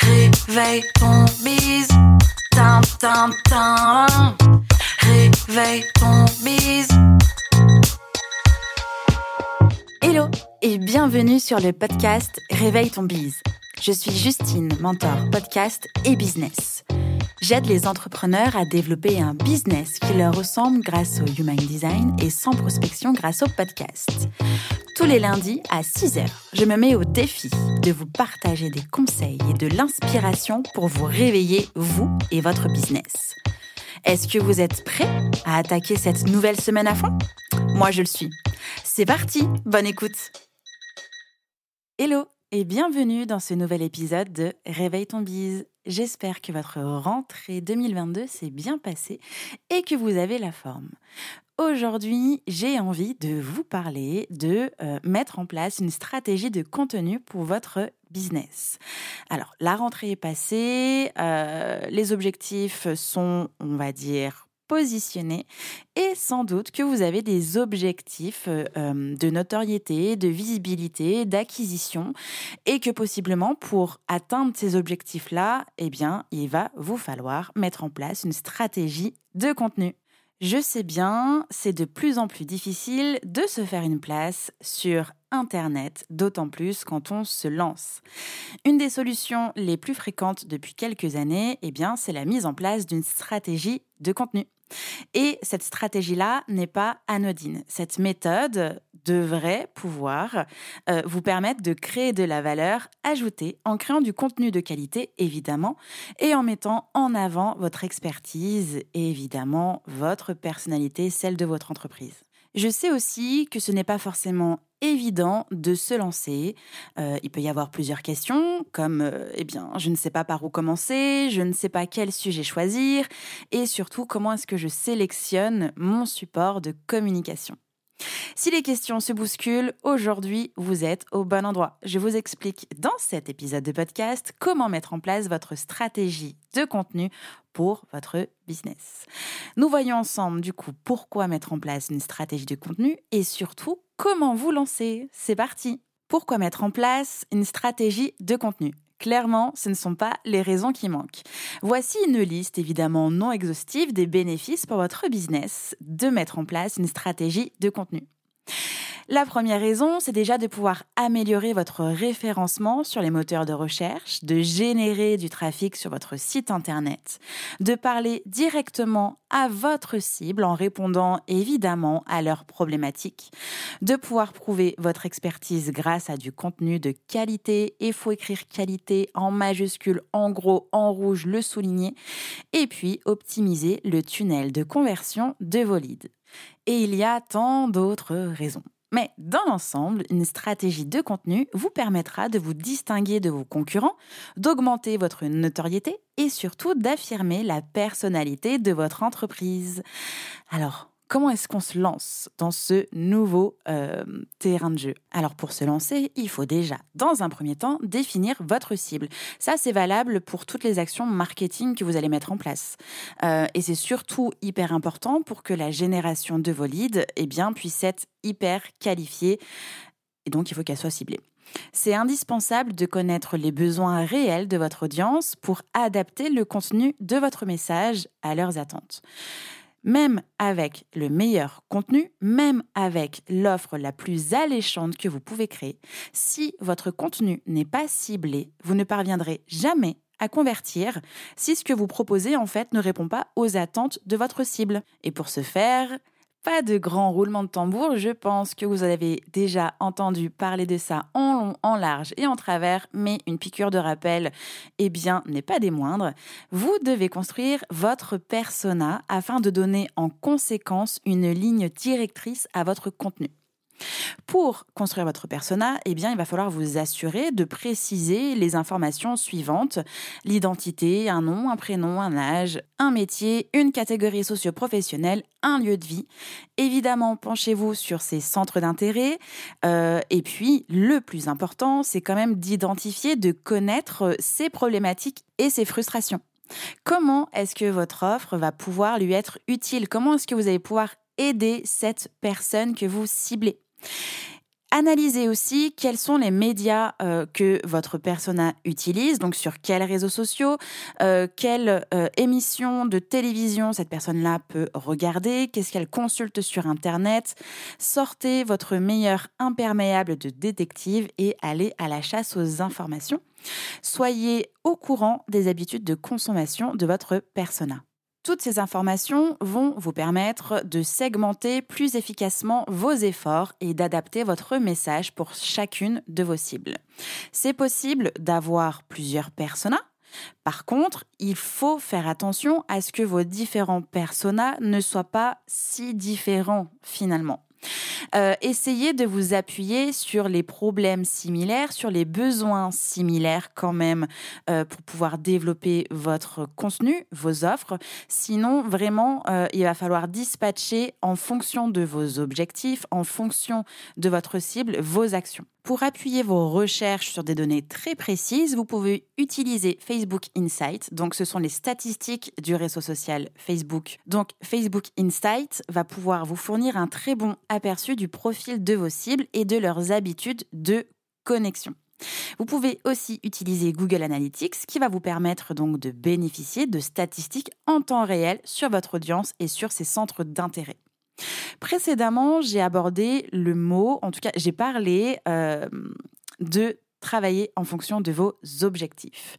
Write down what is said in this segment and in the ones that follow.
Réveille ton biz, tam tam tam. Réveille ton biz. Hello et bienvenue sur le podcast Réveille ton biz. Je suis Justine, mentor podcast et business. J'aide les entrepreneurs à développer un business qui leur ressemble grâce au human design et sans prospection grâce au podcast. Tous les lundis à 6h, je me mets au défi de vous partager des conseils et de l'inspiration pour vous réveiller, vous et votre business. Est-ce que vous êtes prêts à attaquer cette nouvelle semaine à fond ? Moi, je le suis. C'est parti, bonne écoute ! Hello et bienvenue dans ce nouvel épisode de Réveille ton biz. J'espère que votre rentrée 2022 s'est bien passée et que vous avez la forme. Aujourd'hui, j'ai envie de vous parler de mettre en place une stratégie de contenu pour votre business. Alors, la rentrée est passée, les objectifs sont, on va dire, positionnés et sans doute que vous avez des objectifs de notoriété, de visibilité, d'acquisition et que possiblement pour atteindre ces objectifs-là, eh bien, il va vous falloir mettre en place une stratégie de contenu. Je sais bien, c'est de plus en plus difficile de se faire une place sur Internet, d'autant plus quand on se lance. Une des solutions les plus fréquentes depuis quelques années, eh bien, c'est la mise en place d'une stratégie de contenu. Et cette stratégie-là n'est pas anodine. Cette méthode devrait pouvoir vous permettre de créer de la valeur ajoutée en créant du contenu de qualité, évidemment, et en mettant en avant votre expertise et évidemment votre personnalité, celle de votre entreprise. Je sais aussi que ce n'est pas forcément évident de se lancer. Il peut y avoir plusieurs questions comme je ne sais pas par où commencer, je ne sais pas quel sujet choisir et surtout comment est-ce que je sélectionne mon support de communication. Si les questions se bousculent, aujourd'hui, vous êtes au bon endroit. Je vous explique dans cet épisode de podcast comment mettre en place votre stratégie de contenu pour votre business. Nous voyons ensemble, du coup, pourquoi mettre en place une stratégie de contenu et surtout, comment vous lancer. C'est parti! Pourquoi mettre en place une stratégie de contenu ? Clairement, ce ne sont pas les raisons qui manquent. Voici une liste évidemment non exhaustive des bénéfices pour votre business de mettre en place une stratégie de contenu. La première raison, c'est déjà de pouvoir améliorer votre référencement sur les moteurs de recherche, de générer du trafic sur votre site internet, de parler directement à votre cible en répondant évidemment à leurs problématiques, de pouvoir prouver votre expertise grâce à du contenu de qualité, et faut écrire qualité en majuscule, en gros, en rouge, le souligner, et puis optimiser le tunnel de conversion de vos leads. Et il y a tant d'autres raisons. Mais dans l'ensemble, une stratégie de contenu vous permettra de vous distinguer de vos concurrents, d'augmenter votre notoriété et surtout d'affirmer la personnalité de votre entreprise. Alors, comment est-ce qu'on se lance dans ce nouveau terrain de jeu ? Alors, pour se lancer, il faut déjà, dans un premier temps, définir votre cible. Ça, c'est valable pour toutes les actions marketing que vous allez mettre en place. Et c'est surtout hyper important pour que la génération de vos leads, eh bien, puisse être hyper qualifiée. Et donc, il faut qu'elle soit ciblée. C'est indispensable de connaître les besoins réels de votre audience pour adapter le contenu de votre message à leurs attentes. Même avec le meilleur contenu, même avec l'offre la plus alléchante que vous pouvez créer, si votre contenu n'est pas ciblé, vous ne parviendrez jamais à convertir si ce que vous proposez en fait ne répond pas aux attentes de votre cible. Et pour ce faire, pas de grand roulement de tambour, je pense que vous avez déjà entendu parler de ça en long, en large et en travers, mais une piqûre de rappel, eh bien, n'est pas des moindres. Vous devez construire votre persona afin de donner en conséquence une ligne directrice à votre contenu. Pour construire votre persona, eh bien, il va falloir vous assurer de préciser les informations suivantes : l'identité, un nom, un prénom, un âge, un métier, une catégorie socio-professionnelle, un lieu de vie. Évidemment, penchez-vous sur ces centres d'intérêt. Et puis, le plus important, c'est quand même d'identifier, de connaître ses problématiques et ses frustrations. Comment est-ce que votre offre va pouvoir lui être utile ? Comment est-ce que vous allez pouvoir aider cette personne que vous ciblez ? Analysez aussi quels sont les médias que votre persona utilise, donc sur quels réseaux sociaux, quelle émission de télévision cette personne-là peut regarder, qu'est-ce qu'elle consulte sur Internet. Sortez votre meilleur imperméable de détective et allez à la chasse aux informations. Soyez au courant des habitudes de consommation de votre persona. Toutes ces informations vont vous permettre de segmenter plus efficacement vos efforts et d'adapter votre message pour chacune de vos cibles. C'est possible d'avoir plusieurs personas. Par contre, il faut faire attention à ce que vos différents personas ne soient pas si différents finalement. Essayez de vous appuyer sur les problèmes similaires, sur les besoins similaires quand même pour pouvoir développer votre contenu, vos offres. Sinon, vraiment, il va falloir dispatcher en fonction de vos objectifs, en fonction de votre cible, vos actions. Pour appuyer vos recherches sur des données très précises, vous pouvez utiliser Facebook Insights. Donc, ce sont les statistiques du réseau social Facebook. Donc, Facebook Insights va pouvoir vous fournir un très bon aperçu du profil de vos cibles et de leurs habitudes de connexion. Vous pouvez aussi utiliser Google Analytics qui va vous permettre donc de bénéficier de statistiques en temps réel sur votre audience et sur ses centres d'intérêt. Précédemment, j'ai abordé le mot, en tout cas, j'ai parlé de travailler en fonction de vos objectifs.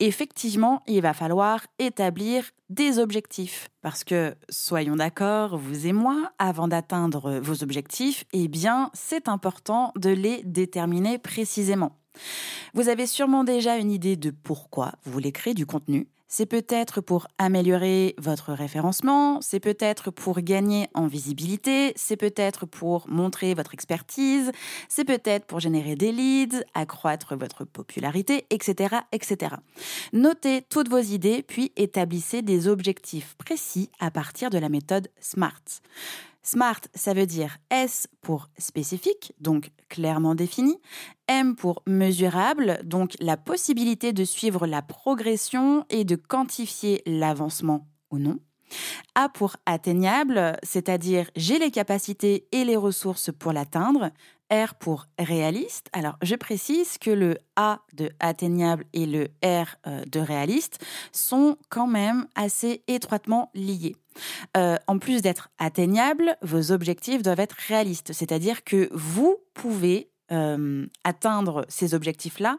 Effectivement, il va falloir établir des objectifs parce que, soyons d'accord, vous et moi, avant d'atteindre vos objectifs, eh bien, c'est important de les déterminer précisément. Vous avez sûrement déjà une idée de pourquoi vous voulez créer du contenu. C'est peut-être pour améliorer votre référencement, c'est peut-être pour gagner en visibilité, c'est peut-être pour montrer votre expertise, c'est peut-être pour générer des leads, accroître votre popularité, etc., etc. Notez toutes vos idées, puis établissez des objectifs précis à partir de la méthode SMART. SMART, ça veut dire S pour spécifique, donc clairement défini, M pour mesurable, donc la possibilité de suivre la progression et de quantifier l'avancement ou non. A pour atteignable, c'est-à-dire j'ai les capacités et les ressources pour l'atteindre. R pour réaliste. Alors, je précise que le A de atteignable et le R de réaliste sont quand même assez étroitement liés. En plus d'être atteignable, vos objectifs doivent être réalistes, c'est-à-dire que vous pouvez atteindre ces objectifs-là,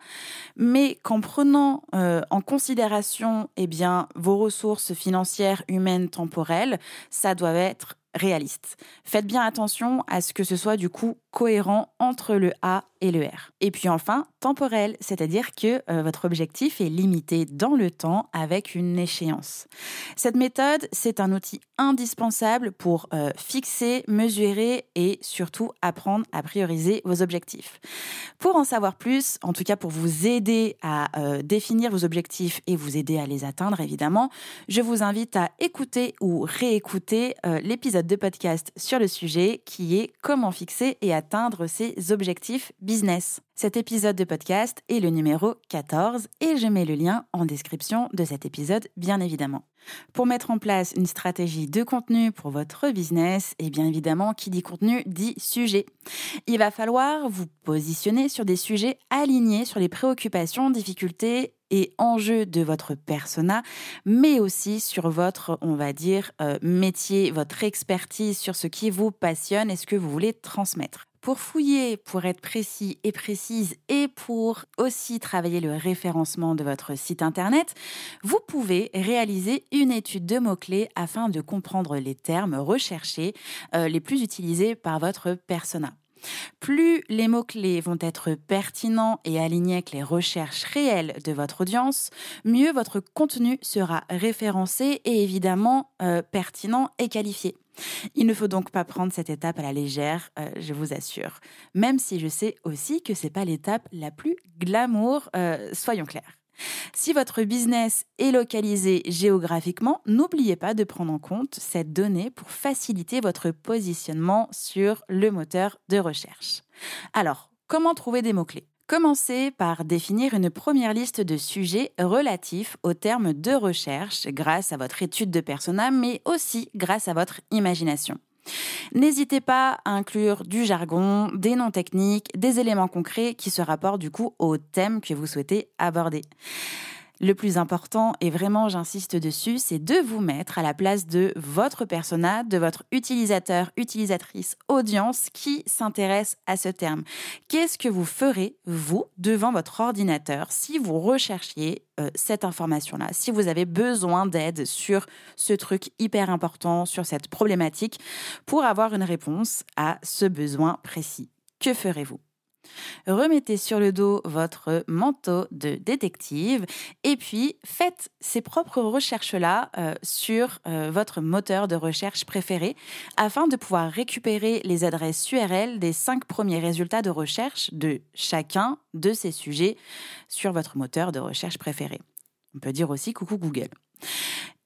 mais qu'en prenant en considération eh bien, vos ressources financières, humaines, temporelles, ça doit être réaliste. Faites bien attention à ce que ce soit du coup cohérent entre le A et le R. Et puis enfin, temporel, c'est-à-dire que votre objectif est limité dans le temps avec une échéance. Cette méthode, c'est un outil indispensable pour fixer, mesurer et surtout apprendre à prioriser vos objectifs. Pour en savoir plus, en tout cas pour vous aider à définir vos objectifs et vous aider à les atteindre évidemment, je vous invite à écouter ou réécouter l'épisode de podcast sur le sujet qui est « Comment fixer et atteindre ses objectifs business ». Cet épisode de podcast est le numéro 14 et je mets le lien en description de cet épisode, bien évidemment. Pour mettre en place une stratégie de contenu pour votre business, et bien évidemment, qui dit contenu dit sujet. Il va falloir vous positionner sur des sujets alignés sur les préoccupations, difficultés et enjeux de votre persona, mais aussi sur votre, on va dire, métier, votre expertise, sur ce qui vous passionne et ce que vous voulez transmettre. Pour fouiller, pour être précis et précise et pour aussi travailler le référencement de votre site internet, vous pouvez réaliser une étude de mots-clés afin de comprendre les termes recherchés, les plus utilisés par votre persona. Plus les mots-clés vont être pertinents et alignés avec les recherches réelles de votre audience, mieux votre contenu sera référencé et évidemment pertinent et qualifié. Il ne faut donc pas prendre cette étape à la légère, je vous assure. Même si je sais aussi que ce n'est pas l'étape la plus glamour, soyons clairs. Si votre business est localisé géographiquement, n'oubliez pas de prendre en compte cette donnée pour faciliter votre positionnement sur le moteur de recherche. Alors, comment trouver des mots-clés ? Commencez par définir une première liste de sujets relatifs aux termes de recherche grâce à votre étude de persona, mais aussi grâce à votre imagination. N'hésitez pas à inclure du jargon, des noms techniques, des éléments concrets qui se rapportent du coup au thème que vous souhaitez aborder. Le plus important, et vraiment j'insiste dessus, c'est de vous mettre à la place de votre persona, de votre utilisateur, utilisatrice, audience qui s'intéresse à ce terme. Qu'est-ce que vous ferez, vous, devant votre ordinateur, si vous recherchiez cette information-là, si vous avez besoin d'aide sur ce truc hyper important, sur cette problématique, pour avoir une réponse à ce besoin précis? Que ferez-vous ? Remettez sur le dos votre manteau de détective et puis faites ces propres recherches-là sur votre moteur de recherche préféré afin de pouvoir récupérer les adresses URL des 5 premiers résultats de recherche de chacun de ces sujets sur votre moteur de recherche préféré. On peut dire aussi « Coucou Google ».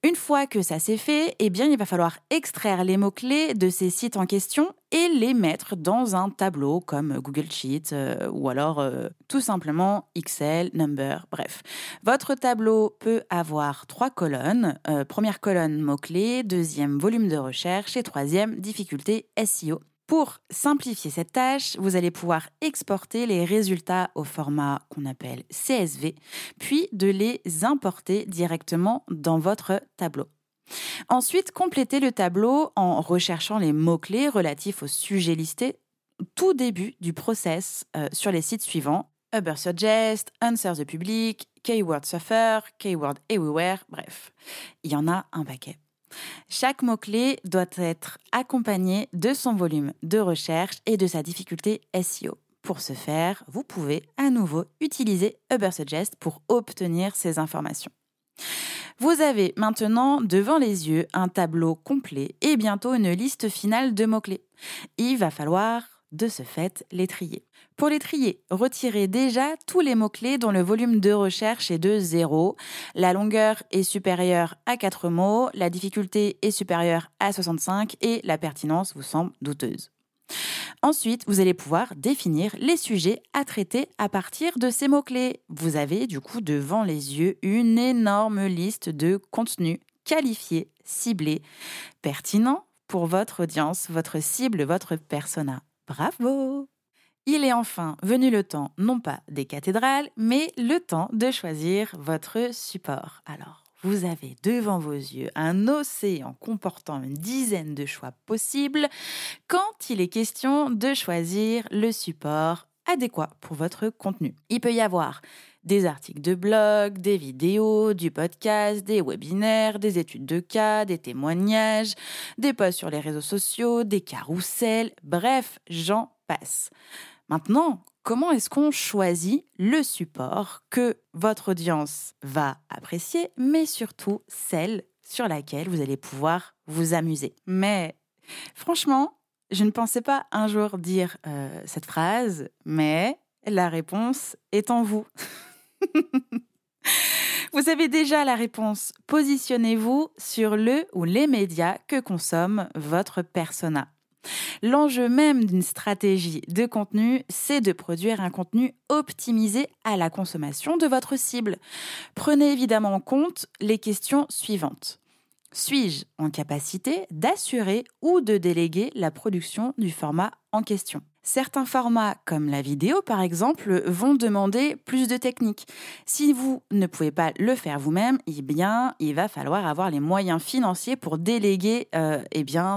Une fois que ça c'est fait, eh bien, il va falloir extraire les mots-clés de ces sites en question et les mettre dans un tableau comme Google Sheets ou alors tout simplement Excel, Number, bref. Votre tableau peut avoir 3 colonnes. Première colonne mots-clés, deuxième volume de recherche et troisième difficulté SEO. Pour simplifier cette tâche, vous allez pouvoir exporter les résultats au format qu'on appelle CSV, puis de les importer directement dans votre tableau. Ensuite, complétez le tableau en recherchant les mots-clés relatifs au sujet listé tout début du process sur les sites suivants Ubersuggest, Answer the Public, Keyword Surfer, Keyword Everywhere, bref, il y en a un paquet. Chaque mot-clé doit être accompagné de son volume de recherche et de sa difficulté SEO. Pour ce faire, vous pouvez à nouveau utiliser Ubersuggest pour obtenir ces informations. Vous avez maintenant devant les yeux un tableau complet et bientôt une liste finale de mots-clés. Il va falloir, de ce fait, les trier. Pour les trier, retirez déjà tous les mots-clés dont le volume de recherche est de 0. La longueur est supérieure à 4 mots, la difficulté est supérieure à 65 et la pertinence vous semble douteuse. Ensuite, vous allez pouvoir définir les sujets à traiter à partir de ces mots-clés. Vous avez du coup devant les yeux une énorme liste de contenus qualifiés, ciblés, pertinents pour votre audience, votre cible, votre persona. Bravo! Il est enfin venu le temps, non pas des cathédrales, mais le temps de choisir votre support. Alors, vous avez devant vos yeux un océan comportant une dizaine de choix possibles quand il est question de choisir le support adéquat pour votre contenu. Il peut y avoir des articles de blog, des vidéos, du podcast, des webinaires, des études de cas, des témoignages, des posts sur les réseaux sociaux, des carousels, bref, j'en passe. Maintenant, comment est-ce qu'on choisit le support que votre audience va apprécier, mais surtout celle sur laquelle vous allez pouvoir vous amuser? Mais franchement, je ne pensais pas un jour dire cette phrase, mais la réponse est en vous. Vous avez déjà la réponse. Positionnez-vous sur le ou les médias que consomme votre persona. L'enjeu même d'une stratégie de contenu, c'est de produire un contenu optimisé à la consommation de votre cible. Prenez évidemment en compte les questions suivantes. Suis-je en capacité d'assurer ou de déléguer la production du format en question ? Certains formats, comme la vidéo par exemple, vont demander plus de technique. Si vous ne pouvez pas le faire vous-même, eh bien, il va falloir avoir les moyens financiers pour déléguer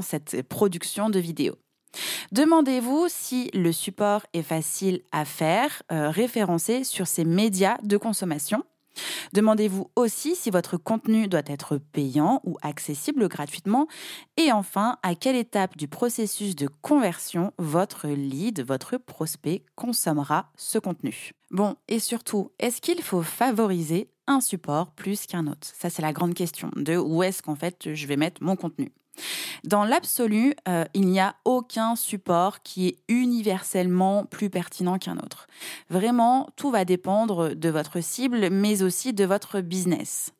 cette production de vidéo. Demandez-vous si le support est facile à faire, référencé sur ces médias de consommation. Demandez-vous aussi si votre contenu doit être payant ou accessible gratuitement. Et enfin, à quelle étape du processus de conversion votre lead, votre prospect, consommera ce contenu? Bon, et surtout, est-ce qu'il faut favoriser un support plus qu'un autre? Ça, c'est la grande question de où est-ce qu'en fait je vais mettre mon contenu. Dans l'absolu, il n'y a aucun support qui est universellement plus pertinent qu'un autre. Vraiment, tout va dépendre de votre cible, mais aussi de votre business.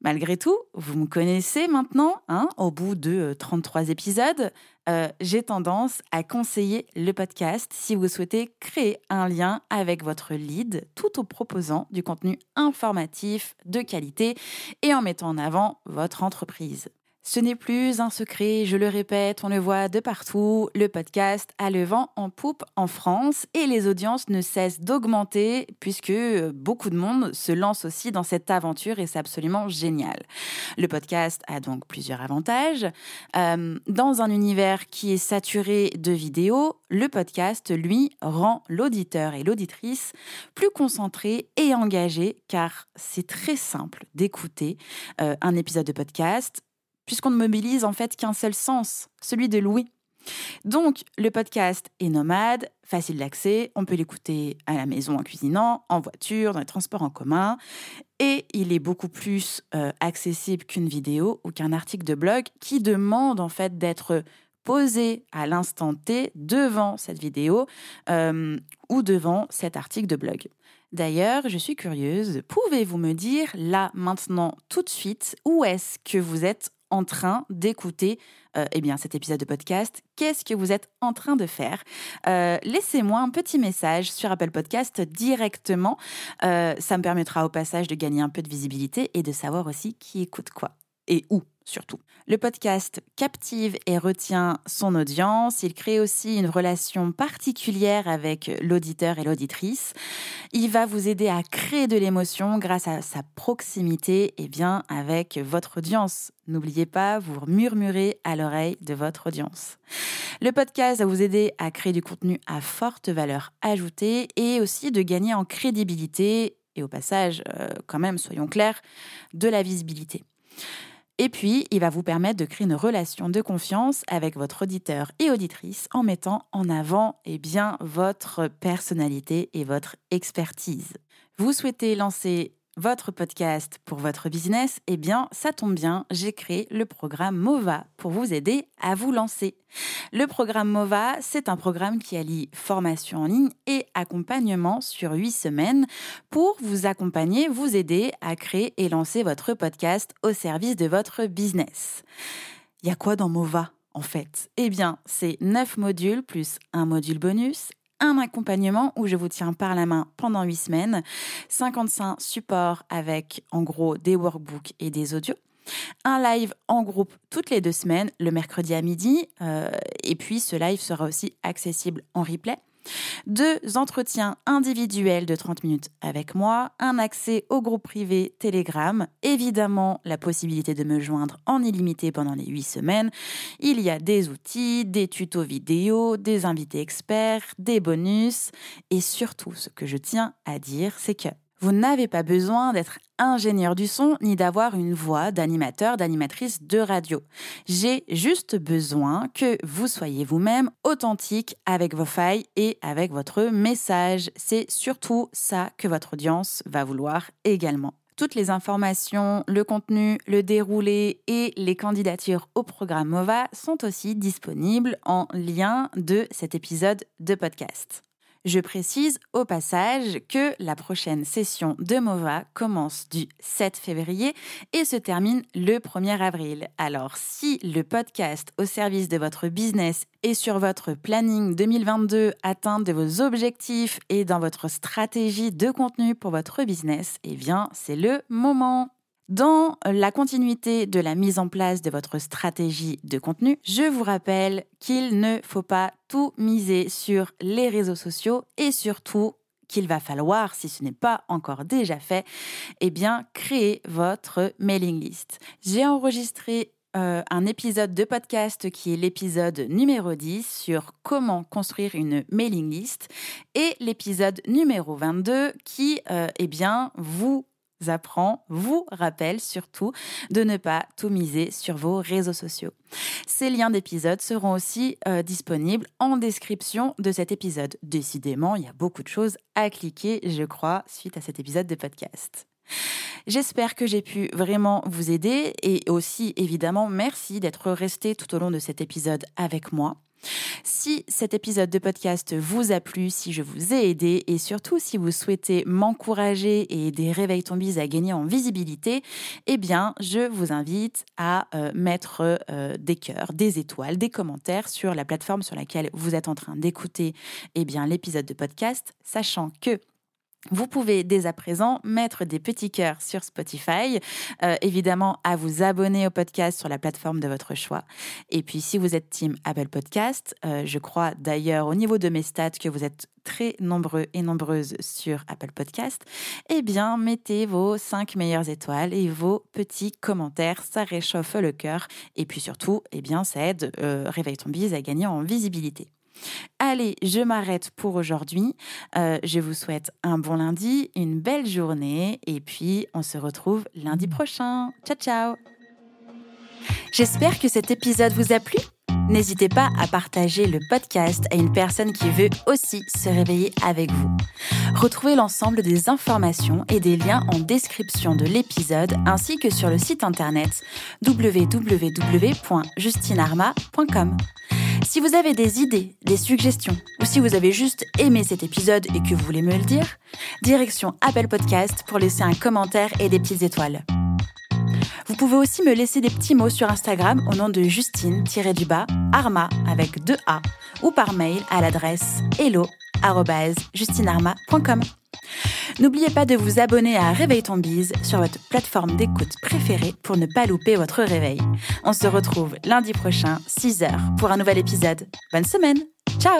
Malgré tout, vous me connaissez maintenant, hein, au bout de 33 épisodes, j'ai tendance à conseiller le podcast si vous souhaitez créer un lien avec votre lead tout en proposant du contenu informatif, de qualité et en mettant en avant votre entreprise. Ce n'est plus un secret, je le répète, on le voit de partout, le podcast a le vent en poupe en France et les audiences ne cessent d'augmenter puisque beaucoup de monde se lance aussi dans cette aventure et c'est absolument génial. Le podcast a donc plusieurs avantages. Dans un univers qui est saturé de vidéos, le podcast, lui, rend l'auditeur et l'auditrice plus concentrés et engagés car c'est très simple d'écouter un épisode de podcast puisqu'on ne mobilise en fait qu'un seul sens, celui de l'ouïe. Donc, le podcast est nomade, facile d'accès, on peut l'écouter à la maison en cuisinant, en voiture, dans les transports en commun, et il est beaucoup plus accessible qu'une vidéo ou qu'un article de blog qui demande en fait d'être posé à l'instant T devant cette vidéo ou devant cet article de blog. D'ailleurs, je suis curieuse, pouvez-vous me dire là, maintenant, tout de suite, où est-ce que vous êtes en train d'écouter cet épisode de podcast? Qu'est-ce que vous êtes en train de faire? Laissez-moi un petit message sur Apple Podcast directement. Ça me permettra au passage de gagner un peu de visibilité et de savoir aussi qui écoute quoi et où. Surtout. Le podcast captive et retient son audience. Il crée aussi une relation particulière avec l'auditeur et l'auditrice. Il va vous aider à créer de l'émotion grâce à sa proximité avec votre audience. N'oubliez pas, vous murmurez à l'oreille de votre audience. Le podcast va vous aider à créer du contenu à forte valeur ajoutée et aussi de gagner en crédibilité et au passage, quand même, soyons clairs, de la visibilité. Et puis, il va vous permettre de créer une relation de confiance avec votre auditeur et auditrice en mettant en avant votre personnalité et votre expertise. Vous souhaitez lancer votre podcast pour votre business, ça tombe bien, j'ai créé le programme MOVA pour vous aider à vous lancer. Le programme MOVA, c'est un programme qui allie formation en ligne et accompagnement sur 8 semaines pour vous accompagner, vous aider à créer et lancer votre podcast au service de votre business. Il y a quoi dans MOVA en fait ? C'est 9 modules plus un module bonus, un accompagnement où je vous tiens par la main pendant 8 semaines, 55 supports avec en gros des workbooks et des audios, un live en groupe toutes les 2 semaines, le mercredi à midi, et puis ce live sera aussi accessible en replay. 2 entretiens individuels de 30 minutes avec moi, un accès au groupe privé Telegram, évidemment la possibilité de me joindre en illimité pendant les 8 semaines. Il y a des outils, des tutos vidéo, des invités experts, des bonus et surtout ce que je tiens à dire c'est que vous n'avez pas besoin d'être ingénieur du son ni d'avoir une voix d'animateur, d'animatrice de radio. J'ai juste besoin que vous soyez vous-même authentique avec vos failles et avec votre message. C'est surtout ça que votre audience va vouloir également. Toutes les informations, le contenu, le déroulé et les candidatures au programme MOVA sont aussi disponibles en lien de cet épisode de podcast. Je précise au passage que la prochaine session de MOVA commence du 7 février et se termine le 1er avril. Alors, si le podcast au service de votre business et sur votre planning 2022 atteinte de vos objectifs et dans votre stratégie de contenu pour votre business, c'est le moment. Dans la continuité de la mise en place de votre stratégie de contenu, je vous rappelle qu'il ne faut pas tout miser sur les réseaux sociaux et surtout qu'il va falloir, si ce n'est pas encore déjà fait, créer votre mailing list. J'ai enregistré un épisode de podcast qui est l'épisode numéro 10 sur comment construire une mailing list et l'épisode numéro 22 qui, vous rappelle surtout de ne pas tout miser sur vos réseaux sociaux. Ces liens d'épisodes seront aussi disponibles en description de cet épisode. Décidément, il y a beaucoup de choses à cliquer, je crois, suite à cet épisode de podcast. J'espère que j'ai pu vraiment vous aider et aussi, évidemment, merci d'être resté tout au long de cet épisode avec moi. Si cet épisode de podcast vous a plu, si je vous ai aidé et surtout si vous souhaitez m'encourager et aider Réveille ton biz à gagner en visibilité, je vous invite à mettre des cœurs, des étoiles, des commentaires sur la plateforme sur laquelle vous êtes en train d'écouter l'épisode de podcast, sachant que Vous pouvez dès à présent mettre des petits cœurs sur Spotify, évidemment à vous abonner au podcast sur la plateforme de votre choix. Et puis si vous êtes team Apple Podcast, je crois d'ailleurs au niveau de mes stats que vous êtes très nombreux et nombreuses sur Apple Podcast, eh bien mettez vos 5 meilleures étoiles et vos petits commentaires, ça réchauffe le cœur. Et puis surtout, eh bien ça aide Réveille ton biz à gagner en visibilité. Allez, je m'arrête pour aujourd'hui. Je vous souhaite un bon lundi, une belle journée et puis on se retrouve lundi prochain. Ciao, ciao! J'espère que cet épisode vous a plu. N'hésitez pas à partager le podcast à une personne qui veut aussi se réveiller avec vous. Retrouvez l'ensemble des informations et des liens en description de l'épisode ainsi que sur le site internet www.justinearma.com. Si vous avez des idées, des suggestions, ou si vous avez juste aimé cet épisode et que vous voulez me le dire, direction Apple Podcast pour laisser un commentaire et des petites étoiles. Vous pouvez aussi me laisser des petits mots sur Instagram au nom de Justine-Arma avec 2A ou par mail à l'adresse hello@justinearma.com. N'oubliez pas de vous abonner à Réveille ton biz sur votre plateforme d'écoute préférée pour ne pas louper votre réveil. On se retrouve lundi prochain, 6h, pour un nouvel épisode. Bonne semaine. Ciao.